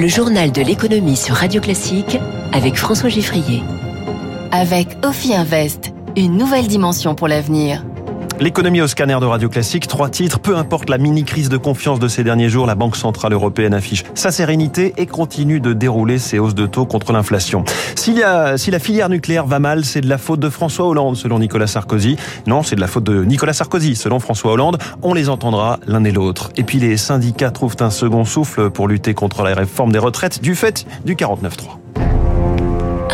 Le journal de l'économie sur Radio Classique avec François Giffrier. Avec Ofi Invest, une nouvelle dimension pour l'avenir. L'économie au scanner de Radio Classique, 3 titres. Peu importe la mini-crise de confiance de ces derniers jours, la Banque Centrale Européenne affiche sa sérénité et continue de dérouler ses hausses de taux contre l'inflation. Si la filière nucléaire va mal, c'est de la faute de François Hollande, selon Nicolas Sarkozy. Non, c'est de la faute de Nicolas Sarkozy, selon François Hollande. On les entendra l'un et l'autre. Et puis les syndicats trouvent un second souffle pour lutter contre la réforme des retraites du fait du 49.3.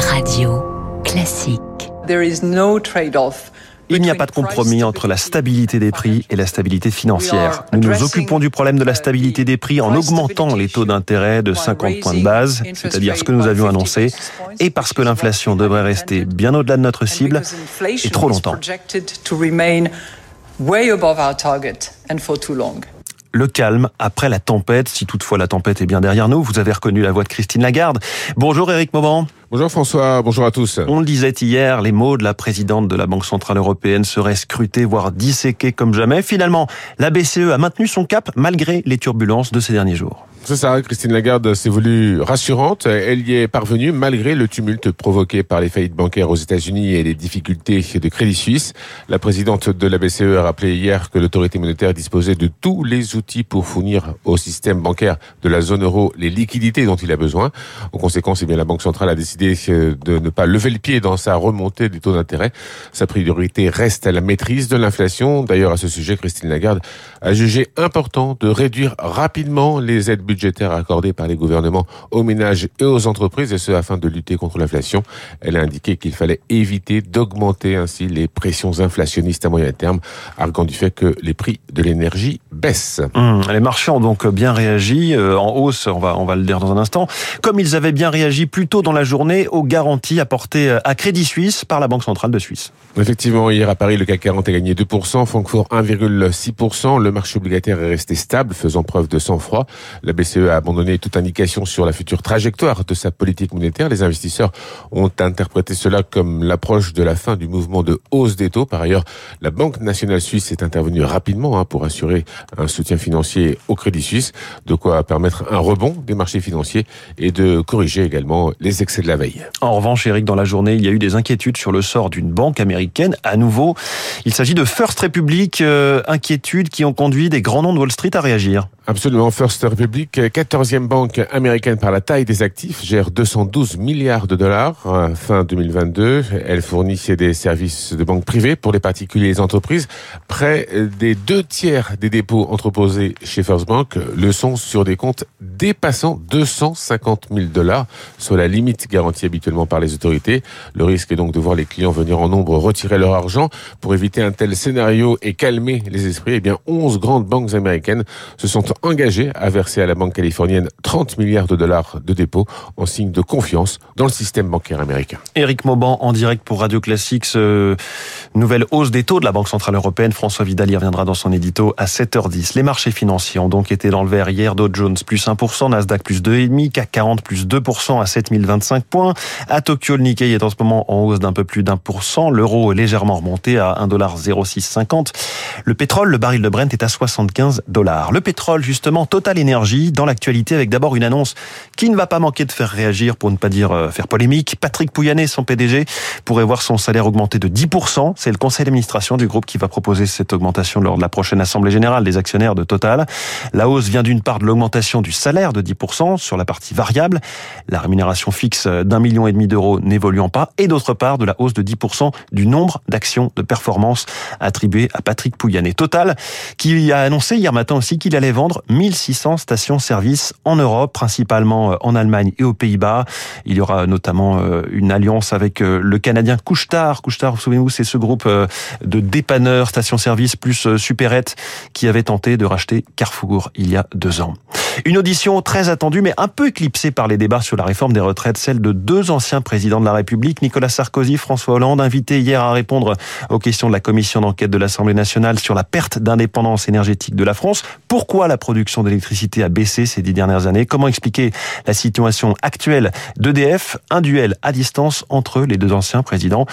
Radio Classique. There is no trade-off. Il n'y a pas de compromis entre la stabilité des prix et la stabilité financière. Nous nous occupons du problème de la stabilité des prix en augmentant les taux d'intérêt de 50 points de base, c'est-à-dire ce que nous avions annoncé, et parce que l'inflation devrait rester bien au-delà de notre cible et trop longtemps. Le calme après la tempête, si toutefois la tempête est bien derrière nous. Vous avez reconnu la voix de Christine Lagarde. Bonjour Eric Mauban. Bonjour François, bonjour à tous. On le disait hier, les mots de la présidente de la Banque Centrale Européenne seraient scrutés, voire disséqués comme jamais. Finalement, la BCE a maintenu son cap malgré les turbulences de ces derniers jours. C'est ça, Christine Lagarde s'est voulue rassurante. Elle y est parvenue malgré le tumulte provoqué par les faillites bancaires aux États-Unis et les difficultés de Crédit Suisse. La présidente de la BCE a rappelé hier que l'autorité monétaire disposait de tous les outils pour fournir au système bancaire de la zone euro les liquidités dont il a besoin. En conséquence, eh bien, la Banque Centrale a décidé de ne pas lever le pied dans sa remontée des taux d'intérêt. Sa priorité reste à la maîtrise de l'inflation. D'ailleurs, à ce sujet, Christine Lagarde a jugé important de réduire rapidement les aides budgétaires accordées par les gouvernements aux ménages et aux entreprises, et ce, afin de lutter contre l'inflation. Elle a indiqué qu'il fallait éviter d'augmenter ainsi les pressions inflationnistes à moyen terme, arguant du fait que les prix de l'énergie baissent. Les marchands ont donc bien réagi, en hausse, on va le dire dans un instant, comme ils avaient bien réagi plus tôt dans la journée aux garanties apportées à Crédit Suisse par la Banque Centrale de Suisse. Effectivement, hier à Paris, le CAC 40 a gagné 2%, Francfort 1,6%. Le marché obligataire est resté stable, faisant preuve de sang-froid. La BCE a abandonné toute indication sur la future trajectoire de sa politique monétaire. Les investisseurs ont interprété cela comme l'approche de la fin du mouvement de hausse des taux. Par ailleurs, la Banque Nationale Suisse est intervenue rapidement pour assurer un soutien financier au Crédit Suisse, de quoi permettre un rebond des marchés financiers et de corriger également les excès de la veille. En revanche, Eric, dans la journée, il y a eu des inquiétudes sur le sort d'une banque américaine. À nouveau, il s'agit de First Republic, inquiétudes qui ont conduit des grands noms de Wall Street à réagir. Absolument. First Republic, 14e banque américaine par la taille des actifs, gère 212 milliards de dollars fin 2022. Elle fournit des services de banque privée pour les particuliers et les entreprises. Près des 2/3 des dépôts entreposés chez First Bank le sont sur des comptes dépassant $250,000, soit la limite garantie habituellement par les autorités. Le risque est donc de voir les clients venir en nombre retirer leur argent. Pour éviter un tel scénario et calmer les esprits, eh bien 11 grandes banques américaines se sont engagés à verser à la banque californienne $30 milliards de dépôts en signe de confiance dans le système bancaire américain. Eric Mauban en direct pour Radio Classique. Nouvelle hausse des taux de la Banque Centrale Européenne. François Vidal y reviendra dans son édito à 7h10. Les marchés financiers ont donc été dans le vert hier. Dow Jones plus 1%, Nasdaq plus 2,5%, CAC 40 plus 2% à 7025 points. À Tokyo, le Nikkei est en ce moment en hausse d'un peu plus d'1%. L'euro est légèrement remonté à $1,0650. Le pétrole, le baril de Brent est à $75. Le pétrole, justement, Total Énergie dans l'actualité avec d'abord une annonce qui ne va pas manquer de faire réagir, pour ne pas dire faire polémique. Patrick Pouyanné, son PDG, pourrait voir son salaire augmenter de 10%. C'est le conseil d'administration du groupe qui va proposer cette augmentation lors de la prochaine assemblée générale des actionnaires de Total. La hausse vient d'une part de l'augmentation du salaire de 10% sur la partie variable, la rémunération fixe d'1,5 million d'euros n'évoluant pas, et d'autre part de la hausse de 10% du nombre d'actions de performance attribuées à Patrick Pouyanné. Total qui a annoncé hier matin aussi qu'il allait vendre 1600 stations-service en Europe, principalement en Allemagne et aux Pays-Bas. Il y aura notamment une alliance avec le Canadien Couchetard. Couchetard, souvenez-vous, c'est ce groupe de dépanneurs, stations-service plus supérettes qui avait tenté de racheter Carrefour il y a 2 ans. Une audition très attendue, mais un peu éclipsée par les débats sur la réforme des retraites, celle de 2 anciens présidents de la République, Nicolas Sarkozy, François Hollande, invités hier à répondre aux questions de la commission d'enquête de l'Assemblée nationale sur la perte d'indépendance énergétique de la France. Pourquoi la production d'électricité a baissé ces 10 dernières années. Comment expliquer la situation actuelle d'EDF? Un duel à distance entre les 2 anciens présidents.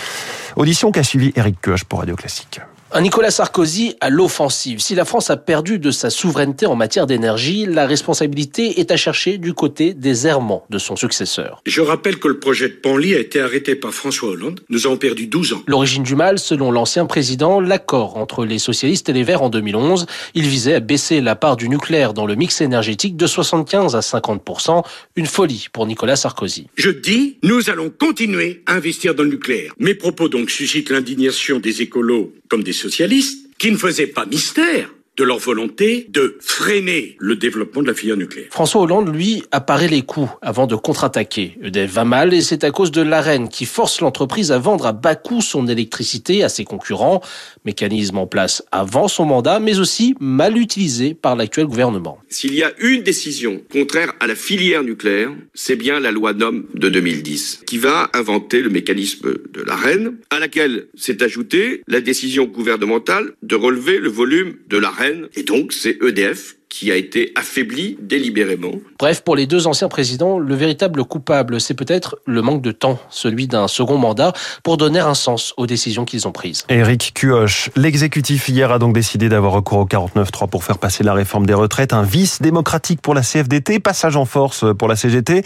Audition qu'a suivi Eric Koch pour Radio Classique. Un Nicolas Sarkozy à l'offensive. Si la France a perdu de sa souveraineté en matière d'énergie, la responsabilité est à chercher du côté des errements de son successeur. Je rappelle que le projet de Penly a été arrêté par François Hollande. Nous avons perdu 12 ans. L'origine du mal, selon l'ancien président, l'accord entre les socialistes et les Verts en 2011. Il visait à baisser la part du nucléaire dans le mix énergétique de 75 à 50%. Une folie pour Nicolas Sarkozy. Je dis, nous allons continuer à investir dans le nucléaire. Mes propos donc suscitent l'indignation des écolos comme des socialistes qui ne faisaient pas mystère de leur volonté de freiner le développement de la filière nucléaire. François Hollande, lui, apparaît les coups avant de contre-attaquer. EDF va mal et c'est à cause de l'ARENH qui force l'entreprise à vendre à bas coût son électricité à ses concurrents. Mécanisme en place avant son mandat, mais aussi mal utilisé par l'actuel gouvernement. S'il y a une décision contraire à la filière nucléaire, c'est bien la loi NOM de 2010 qui va inventer le mécanisme de l'ARENH, à laquelle s'est ajoutée la décision gouvernementale de relever le volume de l'ARENH. Et donc, c'est EDF qui a été affaibli délibérément. Bref, pour les deux anciens présidents, le véritable coupable, c'est peut-être le manque de temps, celui d'un second mandat, pour donner un sens aux décisions qu'ils ont prises. Éric Cuoche, l'exécutif hier a donc décidé d'avoir recours au 49.3 pour faire passer la réforme des retraites, un vice démocratique pour la CFDT, passage en force pour la CGT.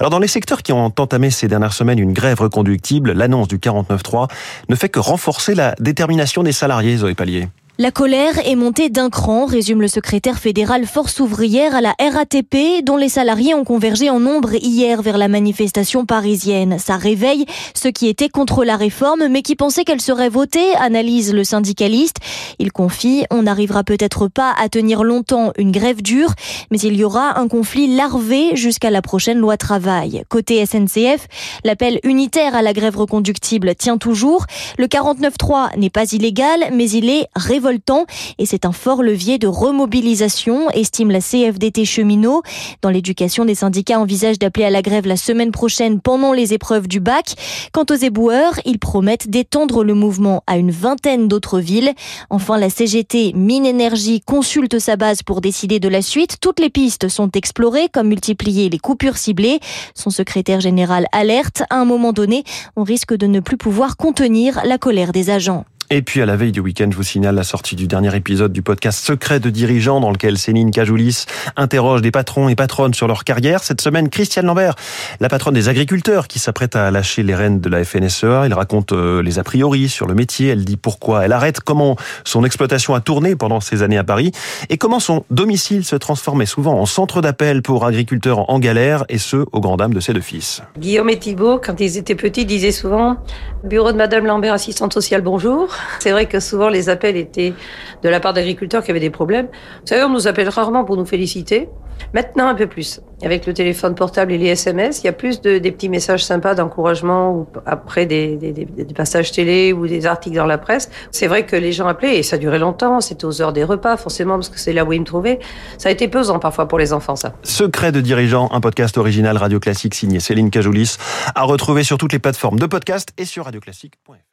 Alors dans les secteurs qui ont entamé ces dernières semaines une grève reconductible, l'annonce du 49.3 ne fait que renforcer la détermination des salariés, Zoé Pallier. La colère est montée d'un cran, résume le secrétaire fédéral Force Ouvrière à la RATP, dont les salariés ont convergé en nombre hier vers la manifestation parisienne. Ça réveille ceux qui étaient contre la réforme, mais qui pensaient qu'elle serait votée, analyse le syndicaliste. Il confie, on n'arrivera peut-être pas à tenir longtemps une grève dure, mais il y aura un conflit larvé jusqu'à la prochaine loi travail. Côté SNCF, l'appel unitaire à la grève reconductible tient toujours. Le 49.3 n'est pas illégal, mais il est révoltant. Et c'est un fort levier de remobilisation, estime la CFDT Cheminots. Dans l'éducation, des syndicats envisagent d'appeler à la grève la semaine prochaine pendant les épreuves du bac. Quant aux éboueurs, ils promettent d'étendre le mouvement à une vingtaine d'autres villes. Enfin, la CGT Mine Énergie consulte sa base pour décider de la suite. Toutes les pistes sont explorées, comme multiplier les coupures ciblées. Son secrétaire général alerte, à un moment donné, on risque de ne plus pouvoir contenir la colère des agents. Et puis à la veille du week-end, je vous signale la sortie du dernier épisode du podcast Secret de dirigeant dans lequel Céline Cazoulis interroge des patrons et patronnes sur leur carrière. Cette semaine, Christiane Lambert, la patronne des agriculteurs qui s'apprête à lâcher les rênes de la FNSEA. Elle raconte les a priori sur le métier, elle dit pourquoi elle arrête, comment son exploitation a tourné pendant ces années à Paris et comment son domicile se transformait souvent en centre d'appel pour agriculteurs en galère et ce, aux grandes dames de ses deux fils. Guillaume et Thibault, quand ils étaient petits, disaient souvent « Bureau de Madame Lambert, assistante sociale, bonjour ». C'est vrai que souvent les appels étaient de la part d'agriculteurs qui avaient des problèmes. Vous savez, on nous appelle rarement pour nous féliciter. Maintenant, un peu plus. Avec le téléphone portable et les SMS, il y a plus des petits messages sympas d'encouragement ou après des passages télé ou des articles dans la presse. C'est vrai que les gens appelaient et ça durait longtemps. C'était aux heures des repas, forcément, parce que c'est là où ils me trouvaient. Ça a été pesant parfois pour les enfants, ça. Secret de dirigeant, un podcast original Radio Classique signé Céline Cazoulis, à retrouver sur toutes les plateformes de podcast et sur radioclassique.fr.